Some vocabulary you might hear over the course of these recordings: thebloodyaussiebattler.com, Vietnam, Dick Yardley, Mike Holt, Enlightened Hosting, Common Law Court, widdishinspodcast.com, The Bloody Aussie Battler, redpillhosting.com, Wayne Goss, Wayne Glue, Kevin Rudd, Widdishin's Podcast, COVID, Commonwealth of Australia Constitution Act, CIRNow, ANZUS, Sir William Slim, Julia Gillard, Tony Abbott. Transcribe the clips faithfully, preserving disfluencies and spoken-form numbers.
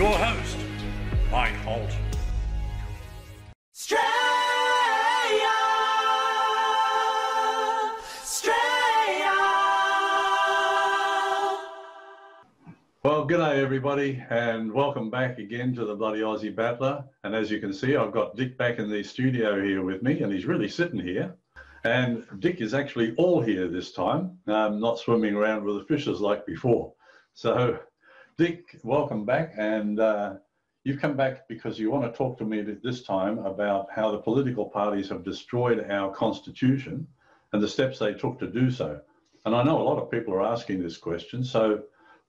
your host, Mike Holt. Well, g'day everybody, and welcome back again to the Bloody Aussie Battler. And as you can see, I've got Dick back in the studio here with me, and he's really sitting here. And Dick is actually all here this time, um, not swimming around with the fishes like before. So, Dick, welcome back, and uh, you've come back because you want to talk to me this time about how the political parties have destroyed our constitution and the steps they took to do so. And I know a lot of people are asking this question, so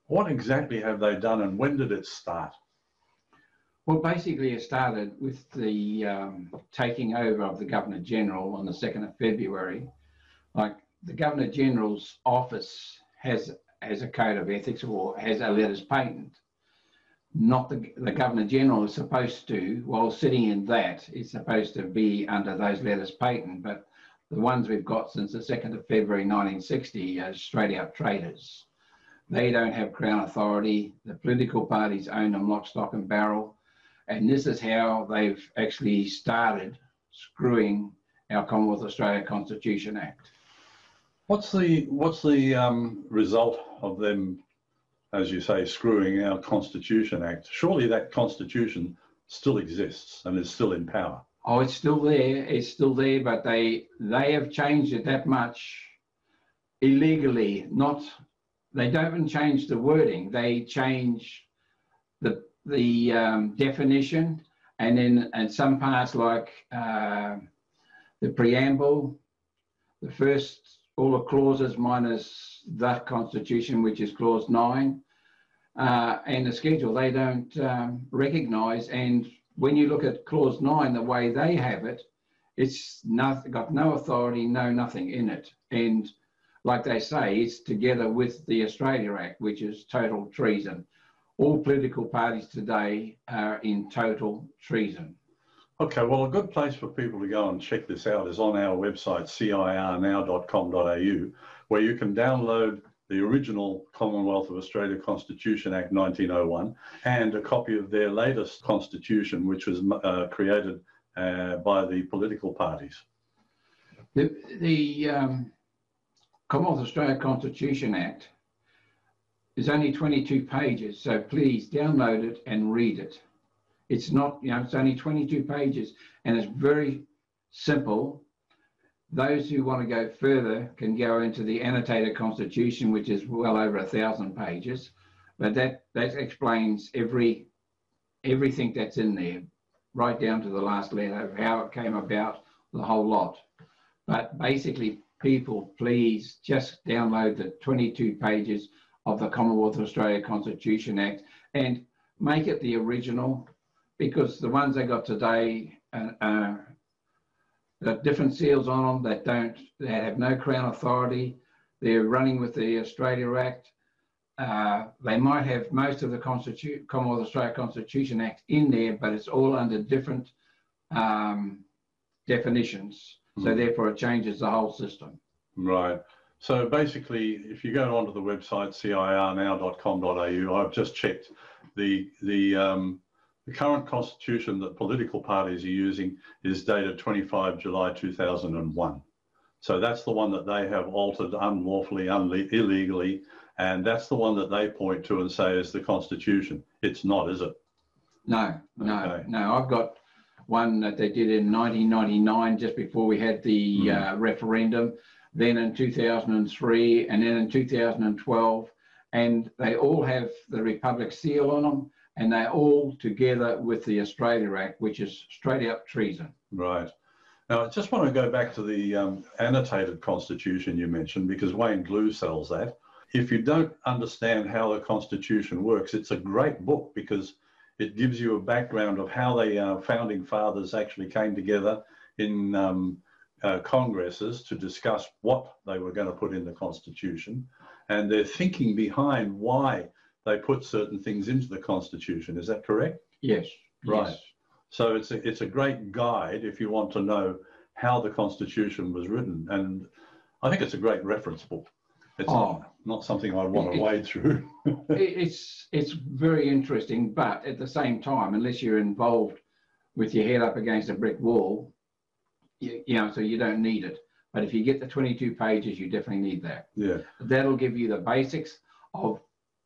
what exactly have they done, and when did it start? Well, basically it started with the um, taking over of the Governor-General on the second of February. Like, the Governor-General's office has, has a code of ethics, or has a letters patent. Not the, the Governor-General is supposed to, while sitting in that, is supposed to be under those letters patent, but the ones we've got since the second of February nineteen sixty are straight out traitors. They don't have Crown authority. The political parties own them lock, stock and barrel. And this is how they've actually started screwing our Commonwealth of Australia Constitution Act. What's the, what's the um, result of them, as you say, screwing our Constitution Act? Surely that Constitution still exists and is still in power. Oh, it's still there. It's still there, but they, they have changed it that much illegally, not... They don't change the wording. They change the the um, definition, and then and some parts like uh, the preamble, the first, all the clauses minus the Constitution, which is clause nine, uh, and the schedule. They don't um, recognise. And when you look at clause nine, the way they have it, it's nothing, got no authority, no nothing in it, and. Like they say, it's together with the Australia Act, which is total treason. All political parties today are in total treason. Okay, well, a good place for people to go and check this out is on our website, cirnow dot com dot a u, where you can download the original Commonwealth of Australia Constitution Act nineteen oh one and a copy of their latest constitution, which was uh, created uh, by the political parties. The... the um, Commonwealth Australia Constitution Act is only twenty-two pages, so please download it and read it. It's not, you know, it's only twenty-two pages, and it's very simple. Those who want to go further can go into the annotated constitution, which is well over a thousand pages, but that, that explains every, everything that's in there, right down to the last letter, how it came about, the whole lot. But basically, people, please just download the twenty-two pages of the Commonwealth of Australia Constitution Act and make it the original, because the ones they got today uh, uh, got different seals on them that don't, they have no Crown authority. They're running with the Australia Act. Uh, they might have most of the Constitu- Commonwealth of Australia Constitution Act in there, but it's all under different um, definitions. So therefore it changes the whole system. Right. So basically, if you go onto the website, cirnow dot com dot a u, I've just checked the, the, um, the current constitution that political parties are using is dated twenty-fifth of July two thousand one. So that's the one that they have altered unlawfully, unle- illegally, and that's the one that they point to and say is the constitution. It's not, is it? No, no, okay. no. I've got... one that they did in nineteen ninety-nine, just before we had the mm. uh, referendum, then in two thousand three, and then in two thousand twelve. And they all have the Republic seal on them, and they're all together with the Australia Act, which is straight up treason. Right. Now, I just want to go back to the um, annotated constitution you mentioned, because Wayne Glue sells that. If you don't understand how the constitution works, it's a great book, because it gives you a background of how the uh, founding fathers actually came together in um, uh, congresses to discuss what they were going to put in the constitution, and their thinking behind why they put certain things into the constitution. Is that correct? Yes. Right. Yes. So it's a, it's a great guide if you want to know how the constitution was written, and I think it's a great reference book. it's oh, not, not something I want to wade through. it's it's very interesting, but at the same time, unless you're involved with your head up against a brick wall, you, you know, so you don't need it. But if you get the twenty-two pages, you definitely need that. Yeah. That'll give you the basics of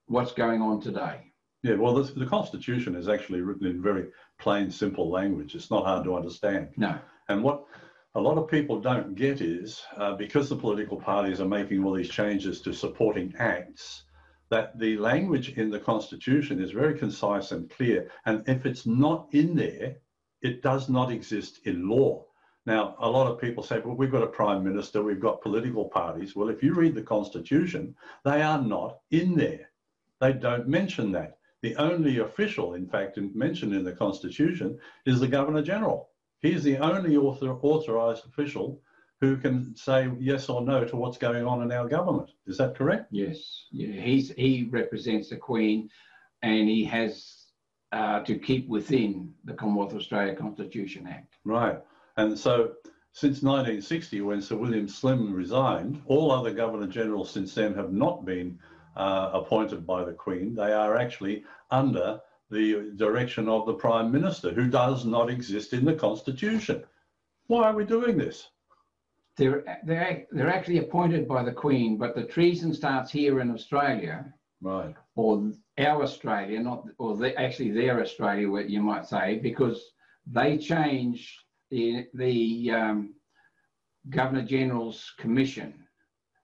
what's going on today. Yeah, well, this, the Constitution is actually written in very plain, simple language. It's not hard to understand. No. And what a lot of people don't get is uh, because the political parties are making all these changes to supporting acts, that the language in the Constitution is very concise and clear. And if it's not in there, it does not exist in law. Now, a lot of people say, well, we've got a prime minister, we've got political parties. Well, if you read the Constitution, they are not in there. They don't mention that. The only official, in fact, mentioned in the Constitution is the Governor General. He's the only author, authorised official who can say yes or no to what's going on in our government. Is that correct? Yes. Yeah. He's, he represents the Queen, and he has uh, to keep within the Commonwealth of Australia Constitution Act. Right. And so since nineteen sixty, when Sir William Slim resigned, all other Governor Generals since then have not been uh, appointed by the Queen. They are actually under the direction of the Prime Minister, who does not exist in the Constitution. Why are we doing this? They're, they're, they're actually appointed by the Queen, but the treason starts here in Australia. Right. Or our Australia, not, or the, actually their Australia, you might say, because they change the, the um, Governor General's commission,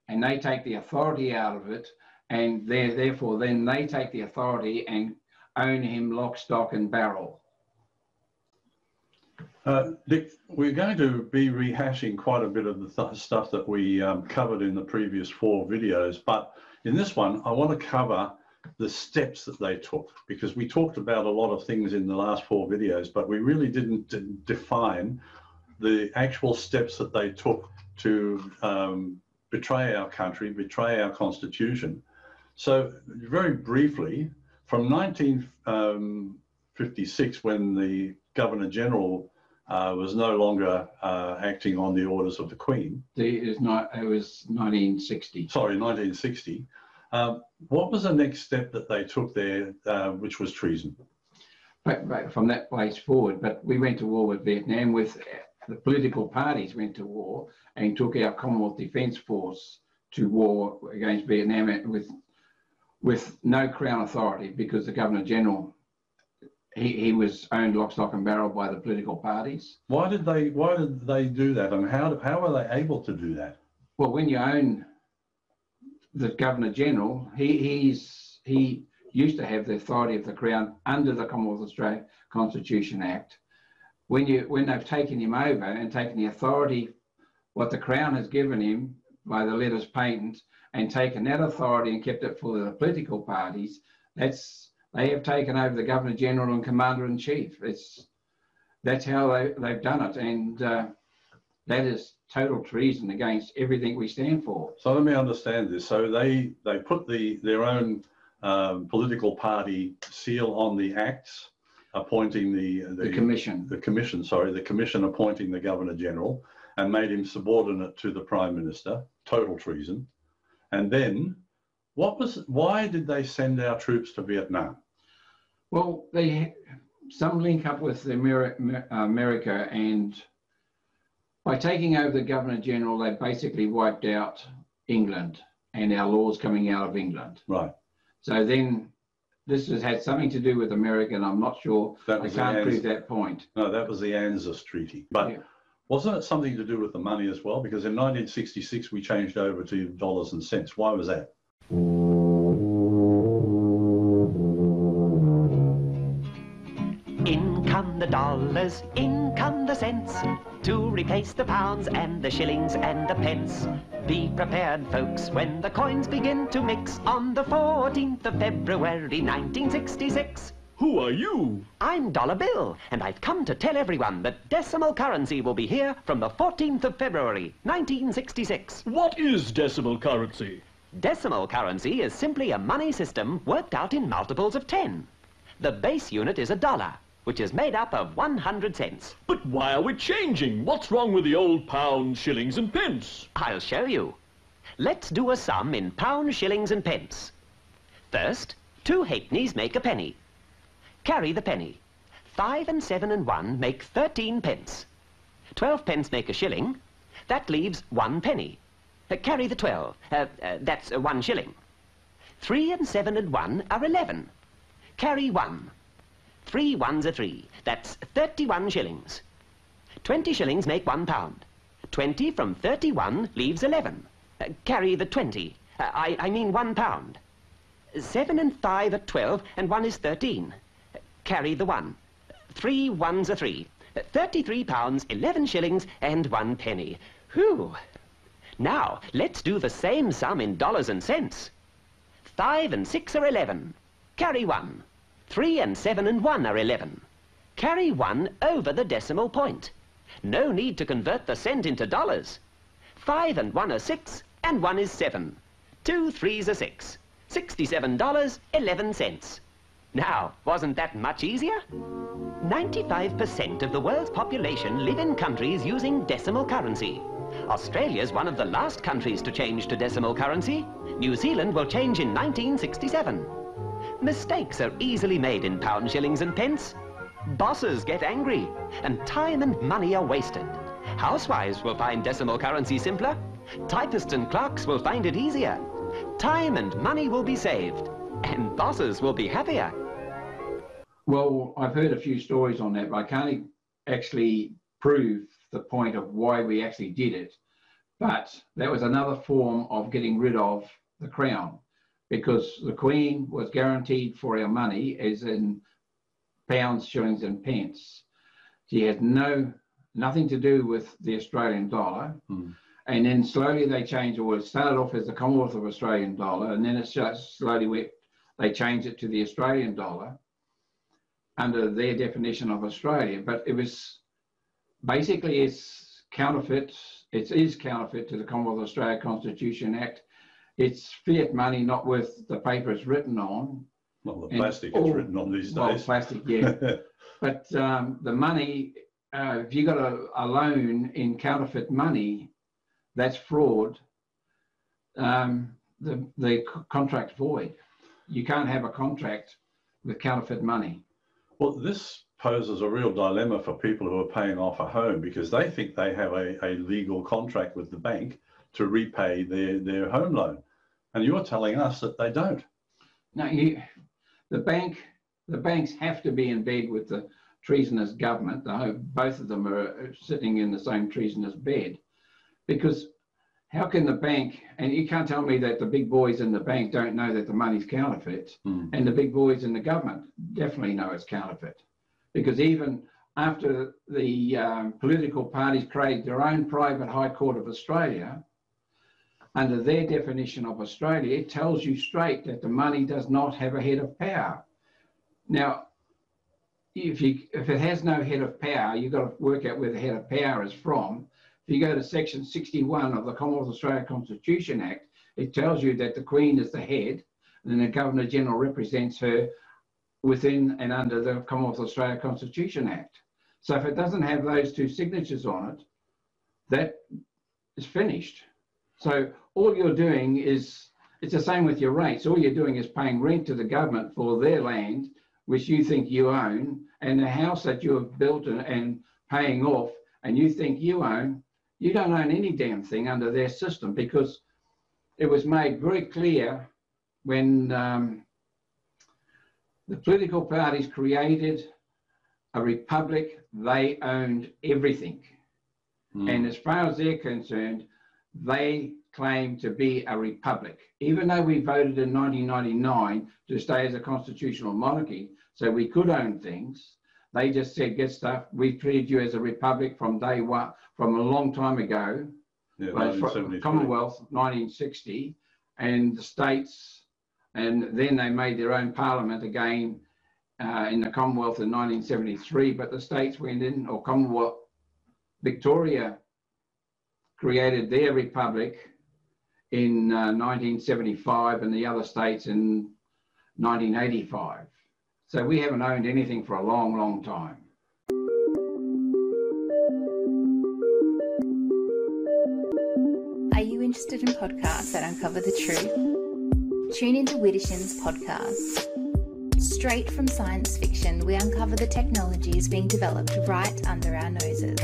and they take the authority out of it, and therefore then they take the authority and own him lock, stock and barrel. Uh, Dick, we're going to be rehashing quite a bit of the th stuff that we um, covered in the previous four videos, but in this one I want to cover the steps that they took, because we talked about a lot of things in the last four videos, but we really didn't d define the actual steps that they took to um, betray our country, betray our Constitution. So very briefly, from nineteen fifty-six, when the Governor General uh, was no longer uh, acting on the orders of the Queen. It was, not, it was nineteen sixty. Sorry, nineteen sixty. Um, what was the next step that they took there, uh, which was treason? But, but from that place forward, but we went to war with Vietnam, with the political parties went to war and took our Commonwealth Defence Force to war against Vietnam with, with no Crown authority, because the Governor General, he, he was owned lock, stock and barrel by the political parties. Why did they, why did they do that, and how, how were they able to do that? Well, when you own the Governor General, he he's he used to have the authority of the Crown under the Commonwealth of Australia Constitution Act. When you when they've taken him over and taken the authority, what the Crown has given him by the letters patent, and taken that authority and kept it for the political parties, that's they have taken over the Governor General and Commander in Chief. It's that's how they they've done it, and uh, that is total treason against everything we stand for. So let me understand this. So they they put the their own um, political party seal on the acts, appointing the, the the commission. The commission, sorry, the commission appointing the Governor General, and made him subordinate to the Prime Minister. Total treason. And then, what was? Why did they send our troops to Vietnam? Well, they some link up with America, America and. By taking over the Governor General, they basically wiped out England and our laws coming out of England. Right. So then this has had something to do with America, and I'm not sure. That I can't prove that point. No, that was the ANZUS Treaty. But yeah. Wasn't it something to do with the money as well? Because in nineteen sixty-six, we changed over to dollars and cents. Why was that? In come the dollars, in come the cents, to replace the pounds and the shillings and the pence. Be prepared, folks, when the coins begin to mix on the fourteenth of February nineteen sixty-six. Who are you? I'm Dollar Bill, and I've come to tell everyone that decimal currency will be here from the fourteenth of February nineteen sixty-six. What is decimal currency? Decimal currency is simply a money system worked out in multiples of ten. The base unit is a dollar, which is made up of one hundred cents. But why are we changing? What's wrong with the old pounds, shillings and pence? I'll show you. Let's do a sum in pounds, shillings and pence. First, two halfpennies make a penny. Carry the penny. Five and seven and one make thirteen pence. Twelve pence make a shilling. That leaves one penny. Uh, carry the twelve. Uh, uh, that's uh, one shilling. Three and seven and one are eleven. Carry one. Three ones are three. That's thirty-one shillings. Twenty shillings make one pound. Twenty from thirty-one leaves eleven. Uh, carry the twenty. Uh, I, I mean one pound. Seven and five are twelve and one is thirteen. Uh, carry the one. Three ones are three. Uh, Thirty-three pounds, eleven shillings and one penny. Whew! Now, let's do the same sum in dollars and cents. Five and six are eleven. Carry one. Three and seven and one are eleven. Carry one over the decimal point. No need to convert the cent into dollars. Five and one are six, and one is seven. Two threes are six. Sixty-seven dollars, eleven cents. Now, wasn't that much easier? ninety-five percent of the world's population live in countries using decimal currency. Australia's one of the last countries to change to decimal currency. New Zealand will change in nineteen sixty-seven. Mistakes are easily made in pounds, shillings and pence. Bosses get angry, and time and money are wasted. Housewives will find decimal currency simpler. Typists and clerks will find it easier. Time and money will be saved, and bosses will be happier. Well, I've heard a few stories on that, but I can't actually prove the point of why we actually did it. But that was another form of getting rid of the crown, because the Queen was guaranteed for our money, as in pounds, shillings and pence. She had no, nothing to do with the Australian dollar. Mm. And then slowly they changed, or it started off as the Commonwealth of Australian dollar, and then it just slowly went, they changed it to the Australian dollar under their definition of Australia. But it was, basically it's counterfeit, it is counterfeit to the Commonwealth of Australia Constitution Act. It's fiat money, not worth the paper it's written on. Well, the plastic all, it's written on these well, days. Well, plastic, yeah. But um, the money, uh, if you got a, a loan in counterfeit money, that's fraud. Um, the, the contract void. You can't have a contract with counterfeit money. Well, this poses a real dilemma for people who are paying off a home, because they think they have a, a legal contract with the bank to repay their, their home loan. And you're telling us that they don't. No, you, the bank, the banks have to be in bed with the treasonous government. The, both of them are sitting in the same treasonous bed, because how can the bank, and you can't tell me that the big boys in the bank don't know that the money's counterfeit, mm. and the big boys in the government definitely know it's counterfeit, because even after the um, political parties created their own private High Court of Australia, under their definition of Australia, it tells you straight that the money does not have a head of power. Now, if, you, if it has no head of power, you've got to work out where the head of power is from. If you go to section sixty-one of the Commonwealth of Australia Constitution Act, it tells you that the Queen is the head, and then the Governor-General represents her within and under the Commonwealth of Australia Constitution Act. So if it doesn't have those two signatures on it, that is finished. So all you're doing is, it's the same with your rates, all you're doing is paying rent to the government for their land, which you think you own, and the house that you have built and, and paying off, and you think you own, you don't own any damn thing under their system, because it was made very clear when um, the political parties created a republic, they owned everything. Mm. And as far as they're concerned, they claim to be a republic, even though we voted in nineteen ninety-nine to stay as a constitutional monarchy so we could own things. They just said, get stuff, we treated you as a republic from day one, from a long time ago. Yeah, nineteen seventy-three. Commonwealth nineteen sixty, and the states, and then they made their own parliament again uh, in the Commonwealth in nineteen seventy-three, but the states went in, or Commonwealth, Victoria created their republic in uh, nineteen seventy-five, and the other states in nineteen eighty-five. So we haven't owned anything for a long, long time. Are you guested in podcasts that uncover the truth. Tune into Widdishin's Podcast. Straight from science fiction, we uncover the technologies being developed right under our noses.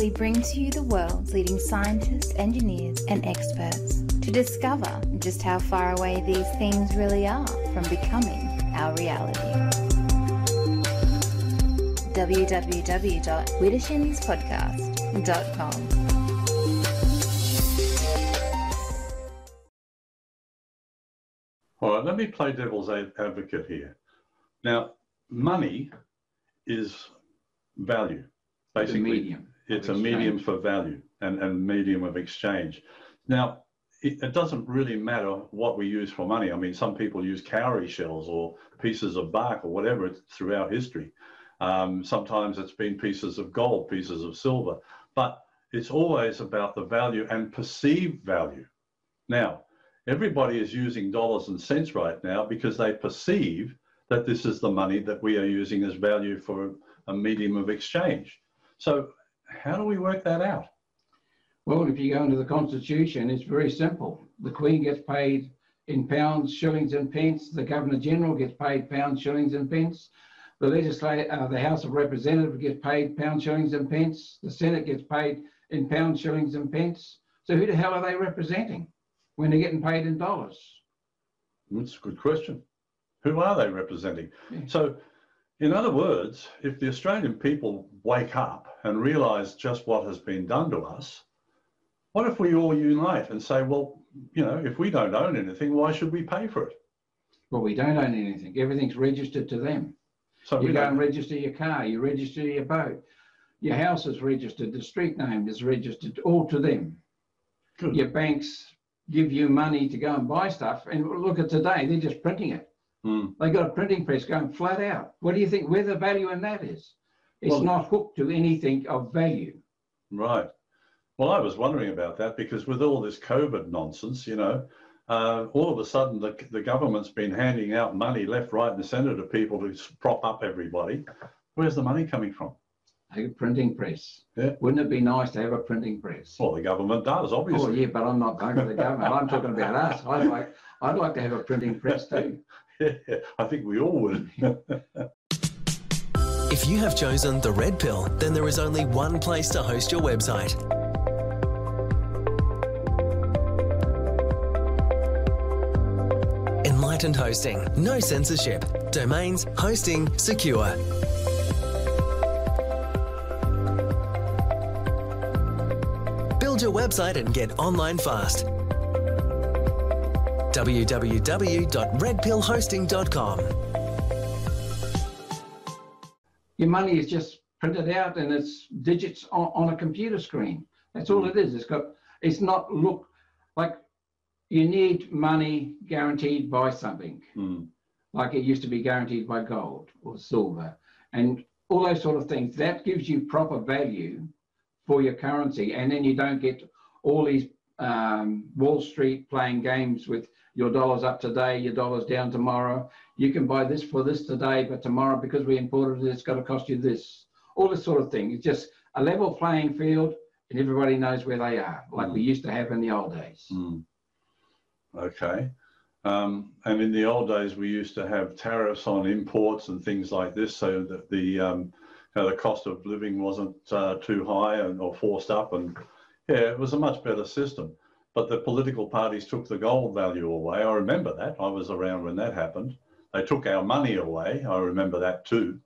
We bring to you the world's leading scientists, engineers, and experts to discover just how far away these things really are from becoming our reality. w w w dot widdishins podcast dot com. All right, let me play devil's advocate here. Now, money is value. Basically, it's a medium, it's a medium for value and, and medium of exchange. Now, it, it doesn't really matter what we use for money. I mean, some people use cowrie shells or pieces of bark or whatever throughout history. Um, sometimes it's been pieces of gold, pieces of silver, but it's always about the value and perceived value. Now, everybody is using dollars and cents right now because they perceive that this is the money that we are using as value for a medium of exchange. So how do we work that out? Well, if you go into the Constitution, it's very simple. The Queen gets paid in pounds, shillings and pence. The Governor-General gets paid pounds, shillings and pence. The legislature, uh, the House of Representatives gets paid pounds, shillings and pence. The Senate gets paid in pounds, shillings and pence. So who the hell are they representing when they're getting paid in dollars? That's a good question. Who are they representing? Yeah. So in other words, if the Australian people wake up and realise just what has been done to us, what if we all unite and say, well, you know, if we don't own anything, why should we pay for it? Well, we don't own anything. Everything's registered to them. So you go and register your car, you register your boat, your house is registered, the street name is registered, all to them. Good. Your banks give you money to go and buy stuff, and look at today, they're just printing it. Mm. They got a printing press going flat out. What do you think, where the value in that is? It's well, not hooked to anything of value. Right. Well, I was wondering about that because with all this COVID nonsense, you know, Uh, all of a sudden, the, the government's been handing out money left, right and centre to people to prop up everybody. Where's the money coming from? A printing press. Yeah. Wouldn't it be nice to have a printing press? Well, the government does, obviously. Oh, yeah, but I'm not going to the government. I'm talking about us. I'd like, I'd like to have a printing press too. Yeah, I think we all would. If you have chosen the red pill, then there is only one place to host your website. Enlightened Hosting. No censorship. Domains, hosting, secure. Build your website and get online fast. w w w dot red pill hosting dot com. Your money is just printed out and it's digits on, on a computer screen. That's all it is. It's got, it's not look like... You need money guaranteed by something, mm. like it used to be guaranteed by gold or silver and all those sort of things. That gives you proper value for your currency, and then you don't get all these um, Wall Street playing games with your dollars up today, your dollars down tomorrow. You can buy this for this today, but tomorrow because we imported it, it's got to cost you this. All this sort of thing. It's just a level playing field and everybody knows where they are, like mm. we used to have in the old days. Mm. Okay. Um, and in the old days, we used to have tariffs on imports and things like this so that the um, you know, the cost of living wasn't uh, too high and, or forced up. And yeah, it was a much better system. But the political parties took the gold value away. I remember that. I was around when that happened. They took our money away. I remember that too.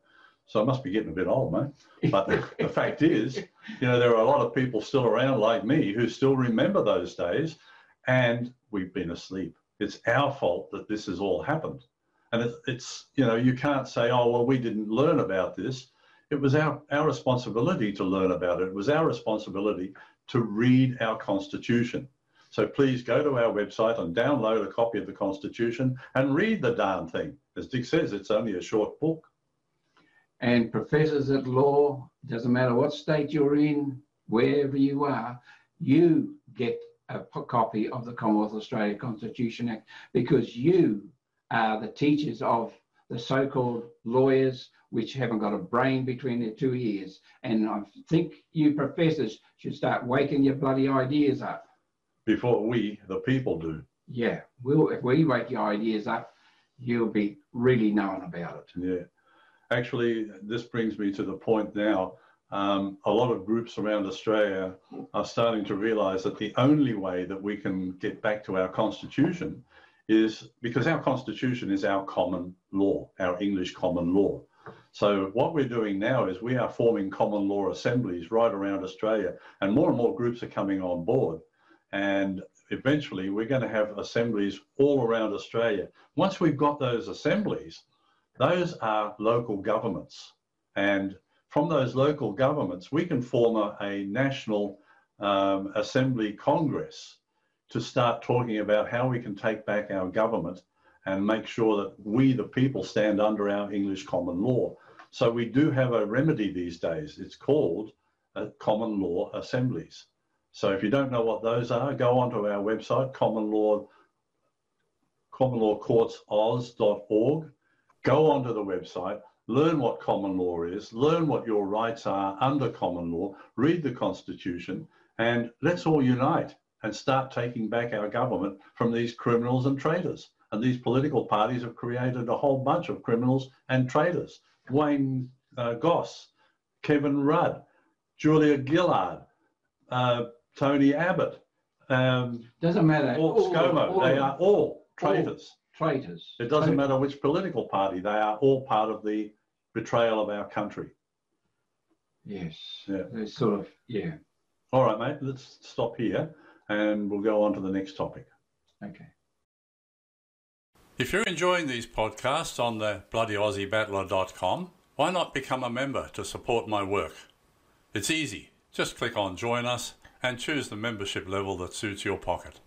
So I must be getting a bit old, mate. But the, the fact is, you know, there are a lot of people still around like me who still remember those days. And we've been asleep. It's our fault that this has all happened. And it's, it's, you know, you can't say, oh, well, we didn't learn about this. It was our, our responsibility to learn about it. It was our responsibility to read our Constitution. So please go to our website and download a copy of the Constitution and read the darn thing. As Dick says, it's only a short book. And professors at law, doesn't matter what state you're in, wherever you are, you get a copy of the Commonwealth of Australia Constitution Act, because you are the teachers of the so-called lawyers which haven't got a brain between their two ears. And I think you professors should start waking your bloody ideas up. before we, the people, do. Yeah, we'll, if we wake your ideas up, you'll be really knowing about it. Yeah. Actually, this brings me to the point now. Um, a lot of groups around Australia are starting to realise that the only way that we can get back to our constitution is because our constitution is our common law, our English common law. So what we're doing now is we are forming common law assemblies right around Australia, and more and more groups are coming on board. And eventually we're going to have assemblies all around Australia. Once we've got those assemblies, those are local governments. And from those local governments, we can form a, a national um, assembly congress to start talking about how we can take back our government and make sure that we, the people, stand under our English common law. So we do have a remedy these days. It's called uh, common law assemblies. So if you don't know what those are, go onto our website, common law courts aus dot org. Go onto the website, learn what common law is, learn what your rights are under common law, read the Constitution, and let's all unite and start taking back our government from these criminals and traitors. And these political parties have created a whole bunch of criminals and traitors. Wayne uh, Goss, Kevin Rudd, Julia Gillard, uh, Tony Abbott, um, doesn't matter. All, ScoMo, all, they are all traitors. All traitors. It doesn't matter which political party, they are all part of the betrayal of our country. Yes. Yeah. It's sort of, yeah. All right, mate, let's stop here and we'll go on to the next topic. Okay. If you're enjoying these podcasts on the bloody aussie battler dot com, why not become a member to support my work? It's easy. Just click on Join Us and choose the membership level that suits your pocket.